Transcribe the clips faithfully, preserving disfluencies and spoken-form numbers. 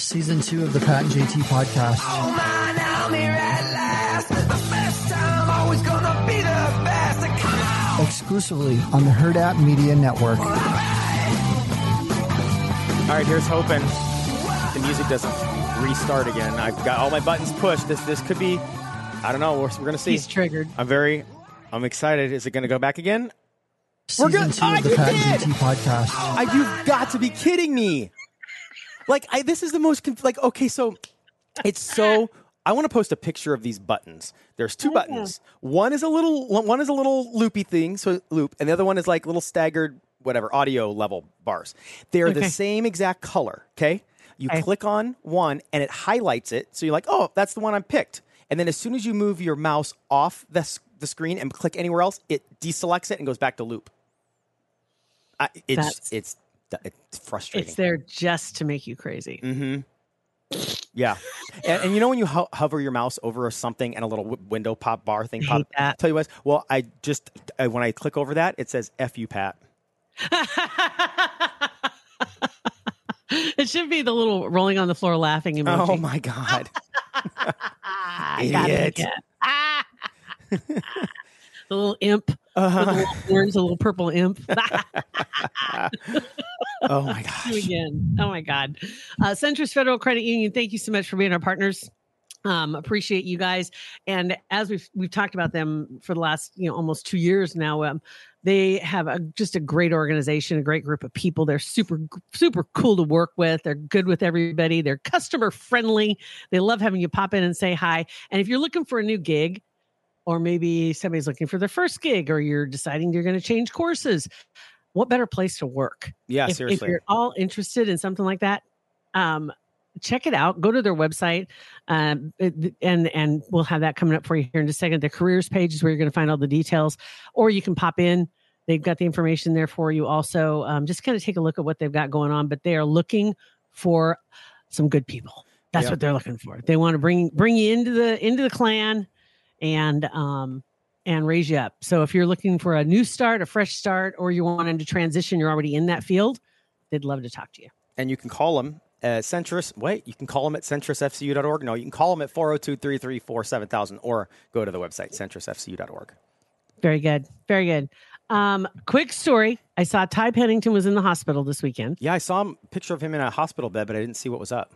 Season two of the Pat and J T Podcast. Oh man, I'm here at last. The best time, always gonna be the best. Come on. Exclusively on the Hurrdat Media Network. All right. All right, here's hoping the music doesn't restart again. I've got all my buttons pushed. This this could be, I don't know. We're, we're gonna see. He's triggered. I'm very, I'm excited. Is it gonna go back again? Season we're gonna. Two oh, of the Pat and J T Podcast. Oh, I, you've got to be kidding me. Like, I, this is the most, conf- like, okay, so it's so, I want to post a picture of these buttons. There's two buttons. One is a little, one is a little loopy thing, so loop, and the other one is like little staggered, whatever, audio level bars. They're okay. The same exact color, okay? You I- click on one, and it highlights it, so you're like, oh, that's the one I picked. And then as soon as you move your mouse off the, the screen and click anywhere else, it deselects it and goes back to loop. I, it's that's- it's... It's frustrating. It's there just to make you crazy. Mm-hmm. Yeah. and, and you know when you ho- hover your mouse over something and a little w- window pop bar thing pop up? I'll tell you what. Well, I just, I, when I click over that, it says, F you, Pat. It should be the little rolling on the floor laughing emoji. Oh, my God. Idiot. The little imp. Uh-huh. The little orange, the little purple imp. Oh, my gosh. Again. Oh, my God. Uh, Centris Federal Credit Union, thank you so much for being our partners. Um, appreciate you guys. And as we've we've talked about them for the last, you know, almost two years now, um, they have a, just a great organization, a great group of people. They're super, super cool to work with. They're good with everybody. They're customer friendly. They love having you pop in and say hi. And if you're looking for a new gig, or maybe somebody's looking for their first gig, or you're deciding you're going to change courses, what better place to work? Yeah, if, seriously. If you're all interested in something like that, um, check it out. Go to their website, um, and and we'll have that coming up for you here in just a second. The careers page is where you're going to find all the details, or you can pop in. They've got the information there for you also. Um, just kind of take a look at what they've got going on, but they are looking for some good people. That's yep. what they're looking for. They want to bring bring you into the into the clan. And um and raise you up. So if you're looking for a new start, a fresh start, or you wanted to transition, you're already in that field, they'd love to talk to you. And you can call them at Centris. Wait, you can call them at Centris F C U dot org. No, you can call them at four oh two, three three four, seven thousand or go to the website, Centris F C U dot org. Very good. Very good. Um, quick story. I saw Ty Pennington was in the hospital this weekend. Yeah, I saw a picture of him in a hospital bed, but I didn't see what was up.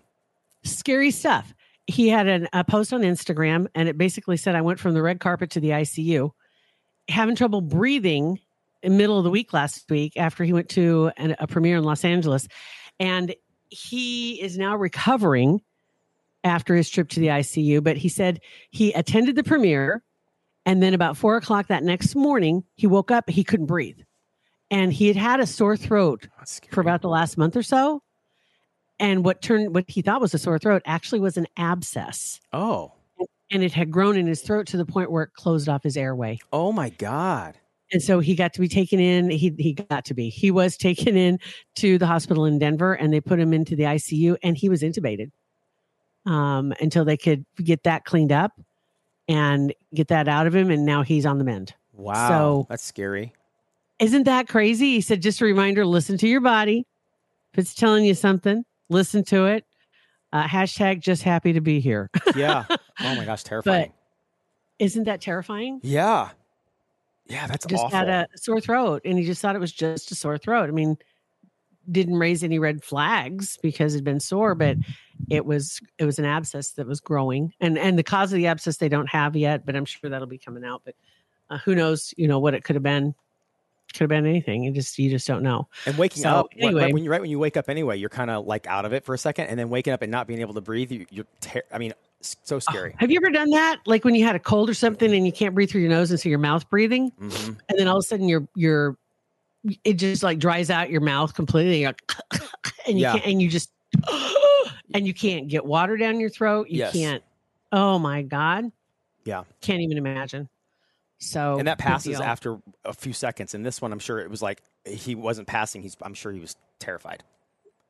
Scary stuff. He had an, a post on Instagram, and it basically said, I went from the red carpet to the I C U, having trouble breathing in the middle of the week last week after he went to an, a premiere in Los Angeles. And he is now recovering after his trip to the I C U. But he said he attended the premiere, and then about four o'clock that next morning, he woke up, he couldn't breathe. And he had had a sore throat for about the last month or so. And what turned what he thought was a sore throat actually was an abscess. Oh. And it had grown in his throat to the point where it closed off his airway. Oh, my God. And so he got to be taken in. He he got to be. He was taken in to the hospital in Denver, and they put him into the I C U, and he was intubated um, until they could get that cleaned up and get that out of him. And now he's on the mend. Wow. So, that's scary. Isn't that crazy? He said, just a reminder, listen to your body. If it's telling you something, listen to it. Uh, hashtag just happy to be here. Yeah. Oh my gosh. Terrifying. But isn't that terrifying? Yeah. Yeah. That's just awful. Just had a sore throat, and he just thought it was just a sore throat. I mean, didn't raise any red flags because it'd been sore, but it was, it was an abscess that was growing, and, and the cause of the abscess they don't have yet, but I'm sure that'll be coming out, but uh, who knows, you know, what it could have been. Could have been anything. You just you just don't know. And waking so, up anyway, right, when you right when you wake up anyway, you're kind of like out of it for a second, and then waking up and not being able to breathe, you, you're. Ter- I mean, so scary. Oh, have you ever done that? Like when you had a cold or something, and you can't breathe through your nose, and so your mouth breathing, mm-hmm. and then all of a sudden your your it just like dries out your mouth completely, and, you're like, and you yeah. can't, and you just and you can't get water down your throat. You yes. can't. Oh my God. Yeah. Can't even imagine. So, and that passes after a few seconds. And this one, I'm sure it was like, he wasn't passing. He's, I'm sure he was terrified.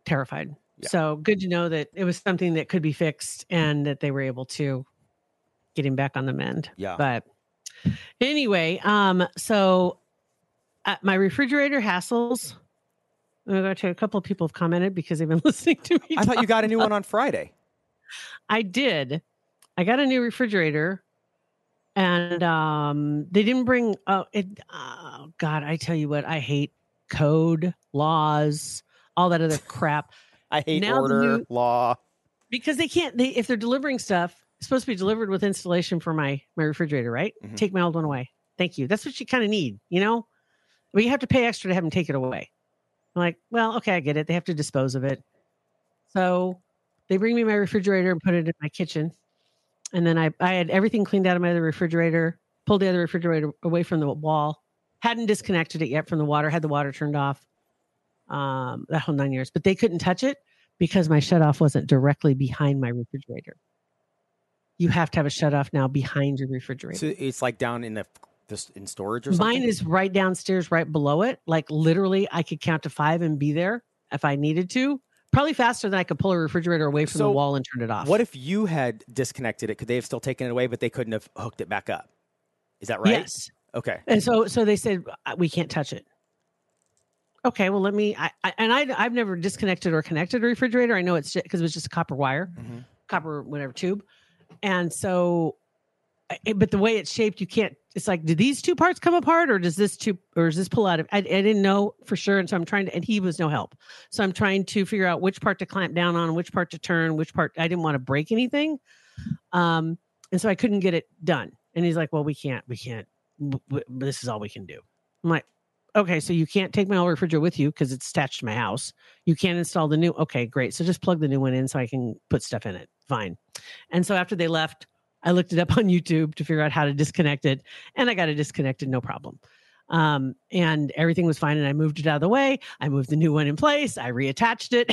Terrified. Yeah. So good to know that it was something that could be fixed and that they were able to get him back on the mend. Yeah. But anyway, um, so uh, my refrigerator hassles. I'm going to go to a couple of people have commented because they've been listening to me. I thought you got a new one on Friday. I did. I got a new refrigerator. And um, they didn't bring, oh, it, oh, God, I tell you what, I hate code, laws, all that other crap. I hate now order, new, law. Because they can't, they, if they're delivering stuff, it's supposed to be delivered with installation for my, my refrigerator, right? Mm-hmm. Take my old one away. Thank you. That's what you kind of need, you know? But you have to pay extra to have them take it away. I'm like, well, okay, I get it. They have to dispose of it. So they bring me my refrigerator and put it in my kitchen. And then I, I had everything cleaned out of my other refrigerator, pulled the other refrigerator away from the wall, hadn't disconnected it yet from the water, had the water turned off, um, that whole nine years. But they couldn't touch it because my shutoff wasn't directly behind my refrigerator. You have to have a shutoff now behind your refrigerator. So it's like down in the this in storage or something? Mine is right downstairs, right below it. Like literally, I could count to five and be there if I needed to. Probably faster than I could pull a refrigerator away from so the wall and turn it off. What if you had disconnected it? Could they have still taken it away, but they couldn't have hooked it back up? Is that right? Yes. Okay. And so, so they said, we can't touch it. Okay. Well, let me, I, I and I, I've never disconnected or connected a refrigerator. I know it's because it was just a copper wire, mm-hmm. copper, whatever tube. And so, but the way it's shaped, you can't, it's like, do these two parts come apart or does this two, or is this pull out of, I, I didn't know for sure. And so I'm trying to, and he was no help. So I'm trying to figure out which part to clamp down on, which part to turn, which part, I didn't want to break anything. Um, and so I couldn't get it done. And he's like, well, we can't, we can't, w- w- this is all we can do. I'm like, okay, so you can't take my old refrigerator with you because it's attached to my house. You can't install the new. Okay, great. So just plug the new one in so I can put stuff in it. Fine. And so after they left, I looked it up on YouTube to figure out how to disconnect it, and I got it disconnected, no problem. Um, and everything was fine, and I moved it out of the way. I moved the new one in place. I reattached it,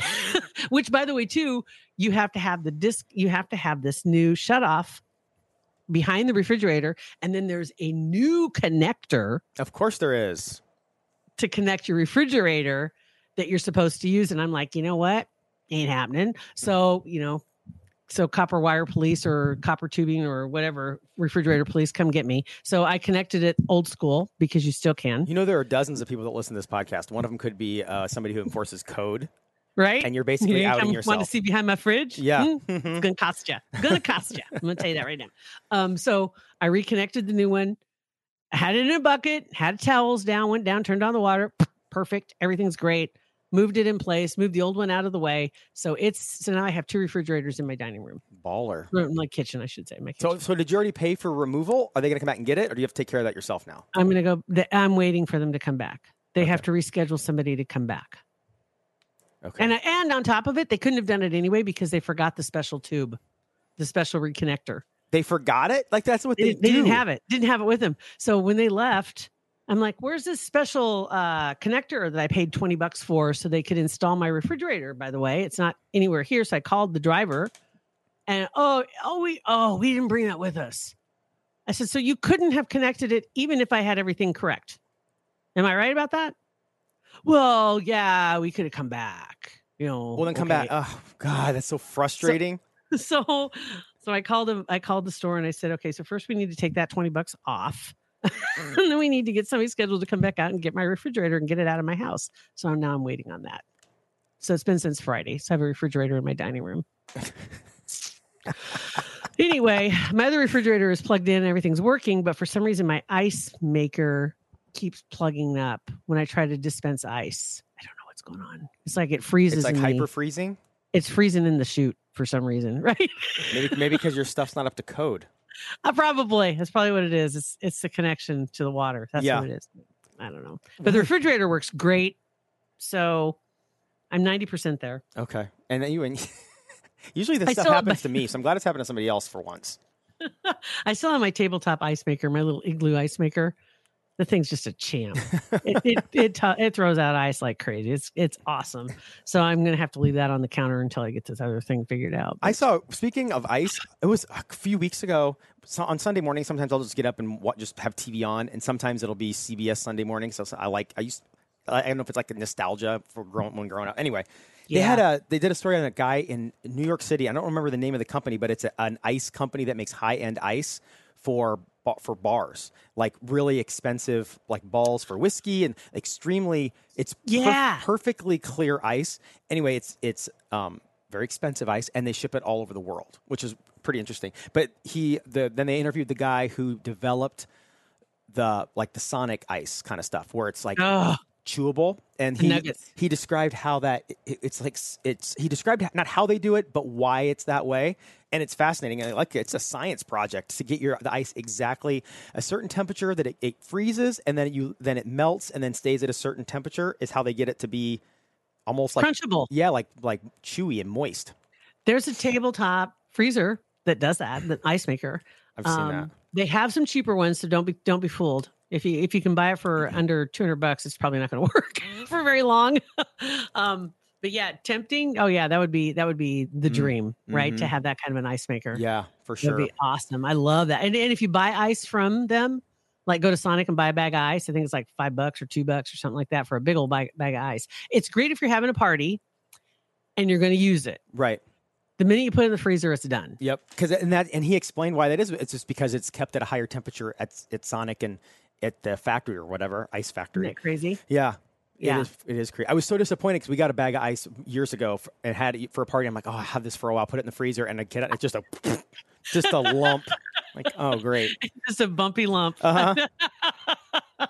which, by the way, too, you have to have the disc. You have to have this new shutoff behind the refrigerator, and then there's a new connector. Of course there is. To connect your refrigerator that you're supposed to use. And I'm like, you know what? Ain't happening. So, you know, So copper wire police or copper tubing or whatever, refrigerator police, come get me. So I connected it old school because you still can. You know, there are dozens of people that listen to this podcast. One of them could be uh, somebody who enforces code. Right. And you're basically you outing yourself. Want to see behind my fridge? Yeah. Mm-hmm. Mm-hmm. It's going to cost you. Going to cost you. I'm going to tell you that right now. Um, so I reconnected the new one. I had it in a bucket, had towels down, went down, turned on the water. Perfect. Everything's great. Moved it in place, moved the old one out of the way. So it's, so now I have two refrigerators in my dining room. Baller. In my kitchen, I should say. My kitchen. So, so did you already pay for removal? Are they going to come back and get it? Or do you have to take care of that yourself now? I'm going to go, I'm waiting for them to come back. They okay. have to reschedule somebody to come back. Okay. And, and on top of it, they couldn't have done it anyway because they forgot the special tube, the special reconnector. They forgot it? Like that's what they, they, they do. didn't have it. Didn't have it with them. So when they left, I'm like, where's this special uh, connector that I paid twenty bucks for so they could install my refrigerator, by the way? It's not anywhere here. So I called the driver and, oh, oh, we oh we didn't bring that with us. I said, so you couldn't have connected it even if I had everything correct. Am I right about that? Well, yeah, we could have come back. You know, well, then come okay. back. Oh, God, that's so frustrating. So, so so I called him. I called the store and I said, okay, so first we need to take that twenty bucks off. And then we need to get somebody scheduled to come back out and get my refrigerator and get it out of my house. So now I'm waiting on that. So it's been since Friday. So I have a refrigerator in my dining room. Anyway, my other refrigerator is plugged in. Everything's working. But for some reason, my ice maker keeps plugging up when I try to dispense ice. I don't know what's going on. It's like it freezes. It's like hyper freezing. It's freezing in the chute for some reason, right? Maybe maybe because your stuff's not up to code. Uh, probably. That's probably what it is. It's it's the connection to the water. That's yeah. what it is. I don't know. But the refrigerator works great. So I'm ninety percent there. Okay. And then you and usually this I stuff happens my, to me. So I'm glad it's happened to somebody else for once. I still have my tabletop ice maker, my little igloo ice maker. the thing's just a champ. it it it, t- it throws out ice like crazy. It's it's awesome. So I'm gonna have to leave that on the counter until I get this other thing figured out. But I saw. Speaking of ice, it was a few weeks ago. So on Sunday morning, sometimes I'll just get up and watch, just have T V on, and sometimes it'll be C B S Sunday Morning. So I like I used. I don't know if it's like a nostalgia for grown when growing up. Anyway, yeah. they had a they did a story on a guy in New York City. I don't remember the name of the company, but it's a, an ice company that makes high end ice for. for bars, like really expensive, like balls for whiskey and extremely, it's yeah. per- perfectly clear ice. Anyway, it's it's um, very expensive ice, and they ship it all over the world, which is pretty interesting. But he, the then they interviewed the guy who developed the, like the Sonic ice kind of stuff, where it's like Ugh. chewable. And he, he described how that, it, it's like, it's he described not how they do it, but why it's that way. And it's fascinating. And like, it's a science project to get your the ice exactly a certain temperature that it, it freezes, and then you then it melts and then stays at a certain temperature is how they get it to be almost like crunchable. Yeah, like like chewy and moist. There's a tabletop freezer that does that, the ice maker. I've seen um, that. They have some cheaper ones, so don't be don't be fooled. If you if you can buy it for mm-hmm. under two hundred bucks, it's probably not going to work for very long. um But yeah, tempting. Oh yeah, that would be that would be the dream, right? Mm-hmm. To have that kind of an ice maker. Yeah, for sure. That'd be awesome. I love that. And and if you buy ice from them, like go to Sonic and buy a bag of ice. I think it's like five bucks or two bucks or something like that for a big old bag, bag of ice. It's great if you're having a party and you're going to use it. Right. The minute you put it in the freezer, it's done. Yep. Because and that and he explained why that is. It's just because it's kept at a higher temperature at at Sonic and at the factory or whatever ice factory. Isn't that crazy? Yeah. Yeah. It is, it is crazy. I was so disappointed because we got a bag of ice years ago for, and had it for a party. I'm like, oh, I have this for a while. Put it in the freezer, and I get it. It's just a, just a lump. Like, oh, great. Just a bumpy lump. Uh huh.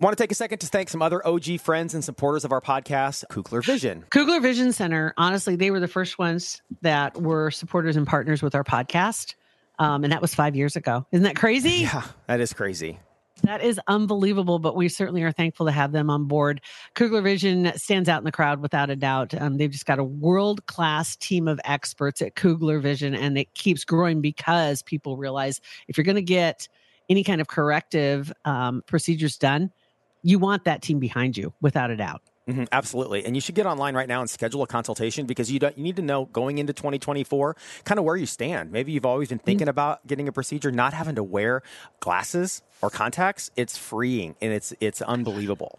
Want to take a second to thank some other O G friends and supporters of our podcast, Kugler Vision. Kugler Vision Center. Honestly, they were the first ones that were supporters and partners with our podcast, um, and that was five years ago. Isn't that crazy? Yeah, that is crazy. That is unbelievable, but we certainly are thankful to have them on board. Kugler Vision stands out in the crowd without a doubt. Um, they've just got a world-class team of experts at Kugler Vision, and it keeps growing because people realize if you're going to get any kind of corrective um, procedures done, you want that team behind you without a doubt. Mm-hmm, absolutely. And you should get online right now and schedule a consultation, because you don't, you need to know going into twenty twenty-four kind of where you stand. Maybe you've always been thinking mm-hmm. about getting a procedure, not having to wear glasses or contacts. It's freeing, and it's it's unbelievable.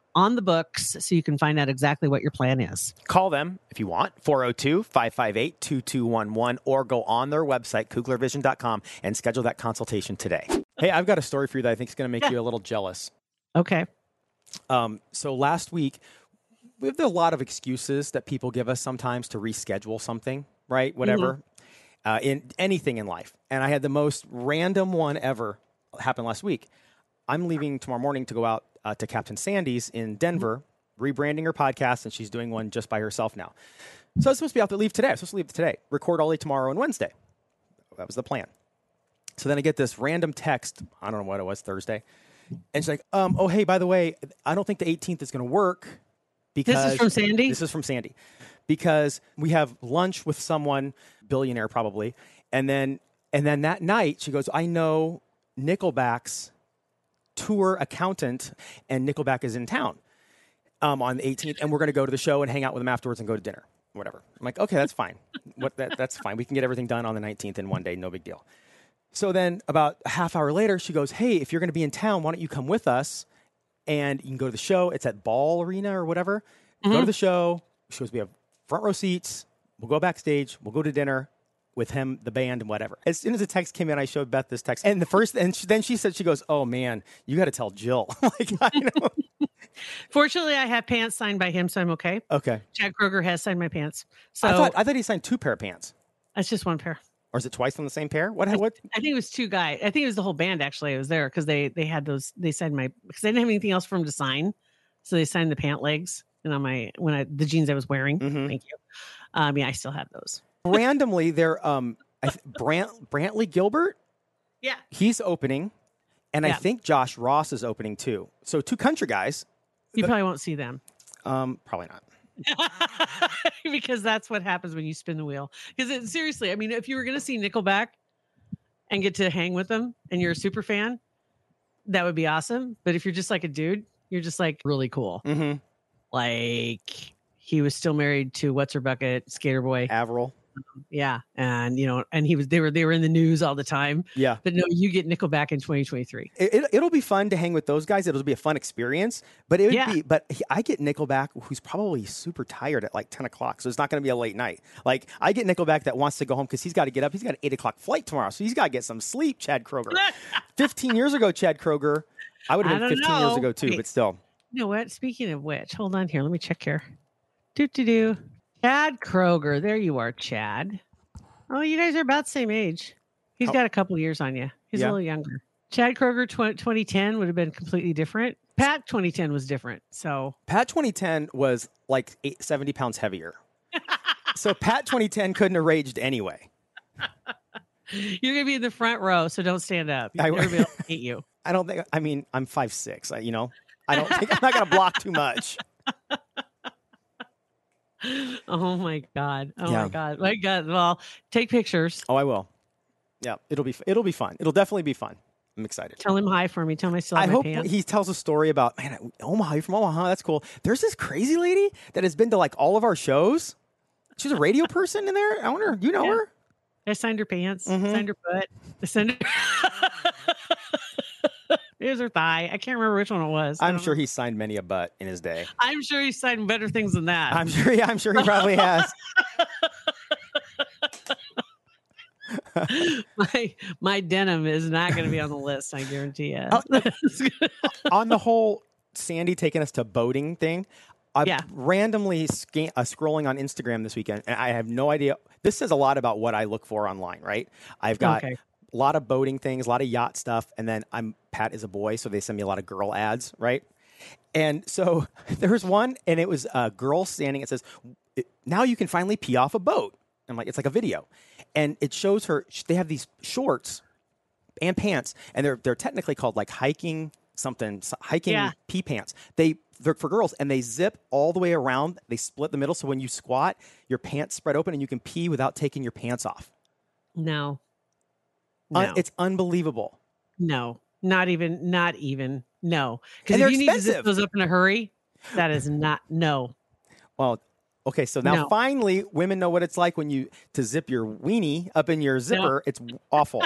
on the books, so you can find out exactly what your plan is. Call them if you want, four oh two, five five eight, two two one one, or go on their website, kugler vision dot com, and schedule that consultation today. Hey, I've got a story for you that I think is going to make yeah. you a little jealous. Okay. Um, so last week, we have a lot of excuses that people give us sometimes to reschedule something, right? Whatever. Mm-hmm. Uh, in anything in life. And I had the most random one ever happen last week. I'm leaving tomorrow morning to go out Uh, to Captain Sandy's in Denver, rebranding her podcast, and she's doing one just by herself now. So I was supposed to be out to leave today. I was supposed to leave today, record all day tomorrow and Wednesday. That was the plan. So then I get this random text. I don't know what it was, Thursday. And she's like, um, oh, hey, by the way, I don't think the eighteenth is going to work. Because This is from Sandy? This is from Sandy. Because we have lunch with someone, billionaire probably. And then, and then that night, she goes, I know Nickelback's tour accountant, and Nickelback is in town um, on the eighteenth, and we're going to go to the show and hang out with them afterwards and go to dinner, whatever. I'm like, okay, that's fine. What that, that's fine. We can get everything done on the nineteenth in one day, no big deal. So then about a half hour later, she goes, hey, if you're going to be in town, why don't you come with us, and you can go to the show. It's at Ball Arena or whatever. Mm-hmm. Go to the show. She goes, we have front row seats. We'll go backstage. We'll go to dinner with him, the band, and whatever. As soon as the text came in, I showed Beth this text. And the first, and she, then she said, she goes, oh man, you got to tell Jill. Like, I know. Fortunately, I have pants signed by him, so I'm okay. Okay. Chad Kroeger has signed my pants. So I thought, I thought he signed two pair of pants. That's just one pair. Or is it twice on the same pair? What? I, what? I think it was two guys. I think it was the whole band, actually. It was there because they, they had those, they signed my, because they didn't have anything else for him to sign. So they signed the pant legs. and on my when I the jeans I was wearing. Mm-hmm. Thank you. Um, yeah, I still have those. Randomly, they're um, I th- Brant- Brantley Gilbert. Yeah, he's opening, and yeah. I think Josh Ross is opening too. So two country guys. You the, probably won't see them. Um, probably not. Because that's what happens when you spin the wheel. Because seriously, I mean, if you were going to see Nickelback and get to hang with them, and you're a super fan, that would be awesome. But if you're just like a dude, you're just like really cool. Mm-hmm. Like he was still married to what's her bucket skater boy Avril. Yeah, and you know, and he was. They were. They were in the news all the time. Yeah, but no, you get Nickelback in twenty twenty-three. It, it'll be fun to hang with those guys. It'll be a fun experience. But it would yeah. be. But I get Nickelback, who's probably super tired at like ten o'clock, so it's not going to be a late night. Like I get Nickelback that wants to go home because he's got to get up. He's got an eight o'clock flight tomorrow, so he's got to get some sleep. Chad Kroeger, fifteen years ago, Chad Kroeger. I would have been fifteen know. years ago too, okay. But still. You know what? Speaking of which, hold on here. Let me check here. Do do do. Chad Kroeger. There you are, Chad. Oh, you guys are about the same age. He's oh. got a couple years on you. He's yeah. a little younger. Chad Kroeger tw- twenty ten would have been completely different. Pat twenty ten was different. So Pat twenty ten was like eight, seventy pounds heavier. So Pat twenty ten couldn't have raged anyway. You're going to be in the front row, so don't stand up. You're going to be able to hate you. I don't think, I mean, I'm five six, I, you know. I don't think, I'm not going to block too much. Oh my God. Oh yeah. my God. My God. Well, take pictures. Oh, I will. Yeah. It'll be, it'll be fun. It'll definitely be fun. I'm excited. Tell him hi for me. Tell him I still have I my hope pants. He tells a story about, man, Omaha, you're from Omaha. That's cool. There's this crazy lady that has been to like all of our shows. She's a radio person in there. I wonder, you know yeah. her? I signed her pants. Mm-hmm. I signed her butt. I signed her. It was her thigh. I can't remember which one it was. I'm sure know. he signed many a butt in his day. I'm sure he signed better things than that. I'm sure. Yeah, I'm sure he probably has. my my denim is not going to be on the list. I guarantee you. Uh, on the whole, Sandy taking us to boating thing. I'm yeah. randomly scan- uh, scrolling on Instagram this weekend, and I have no idea. This says a lot about what I look for online, right? I've got. Okay. A lot of boating things, a lot of yacht stuff. And then I'm Pat is a boy, so they send me a lot of girl ads, right? And so there was one, and it was a girl standing. It says, now you can finally pee off a boat. I'm like, it's like a video. And it shows her, they have these shorts and pants, and they're they're technically called like hiking something, hiking yeah. pee pants. They, they're for girls, and they zip all the way around. They split the middle, so when you squat, your pants spread open, and you can pee without taking your pants off. No. No. Uh, it's unbelievable. No, not even, not even, no. Because if you expensive. need to zip those up in a hurry, that is not, no. Well, okay, so now no. finally women know what it's like when you, to zip your weenie up in your zipper. No. It's awful.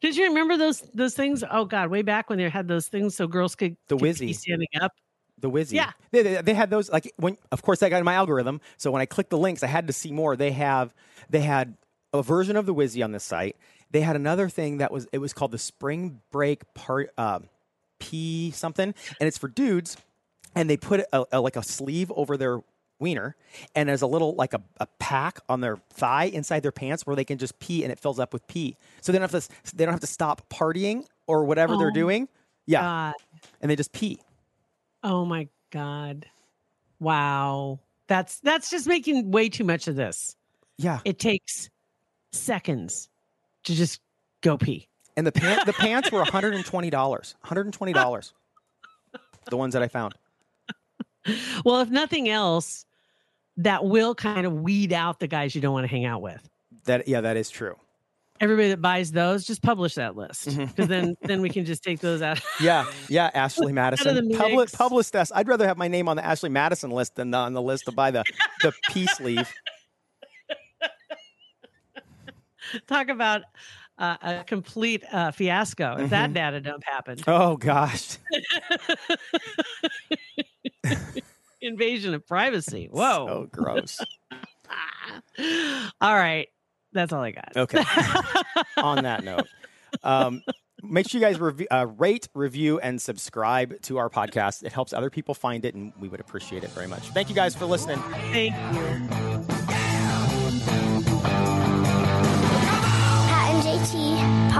Did you remember those those things? Oh, God, way back when they had those things so girls could, the could be standing up. The Wizzy. Yeah. They, they, they had those, like, when, of course, that got in my algorithm. So when I clicked the links, I had to see more. They have, they had... a version of the Wizzy on the site. They had another thing that was, it was called the Spring Break Part uh, P something, and it's for dudes, and they put a, a, like a sleeve over their wiener, and there's a little like a, a pack on their thigh inside their pants where they can just pee, and it fills up with pee. So they don't have to, they don't have to stop partying or whatever oh they're doing. Yeah, God. And they just pee. Oh my God! Wow, that's that's just making way too much of this. Yeah, it takes seconds to just go pee. And the pants the pants were one hundred twenty dollars the ones that I found. Well, if nothing else, that will kind of weed out the guys you don't want to hang out with. That yeah, that is true. Everybody that buys those, just publish that list. Because mm-hmm. then then we can just take those out. Yeah, yeah, Ashley Madison. Public, publish this. I'd rather have my name on the Ashley Madison list than on the list to buy the, the pee sleeve. Talk about uh, a complete uh, fiasco if mm-hmm. that data dump happened. Oh, gosh. Invasion of privacy. Whoa. So gross. All right. That's all I got. Okay. On that note, um, make sure you guys rev- uh, rate, review, and subscribe to our podcast. It helps other people find it, and we would appreciate it very much. Thank you guys for listening. Thank you. J T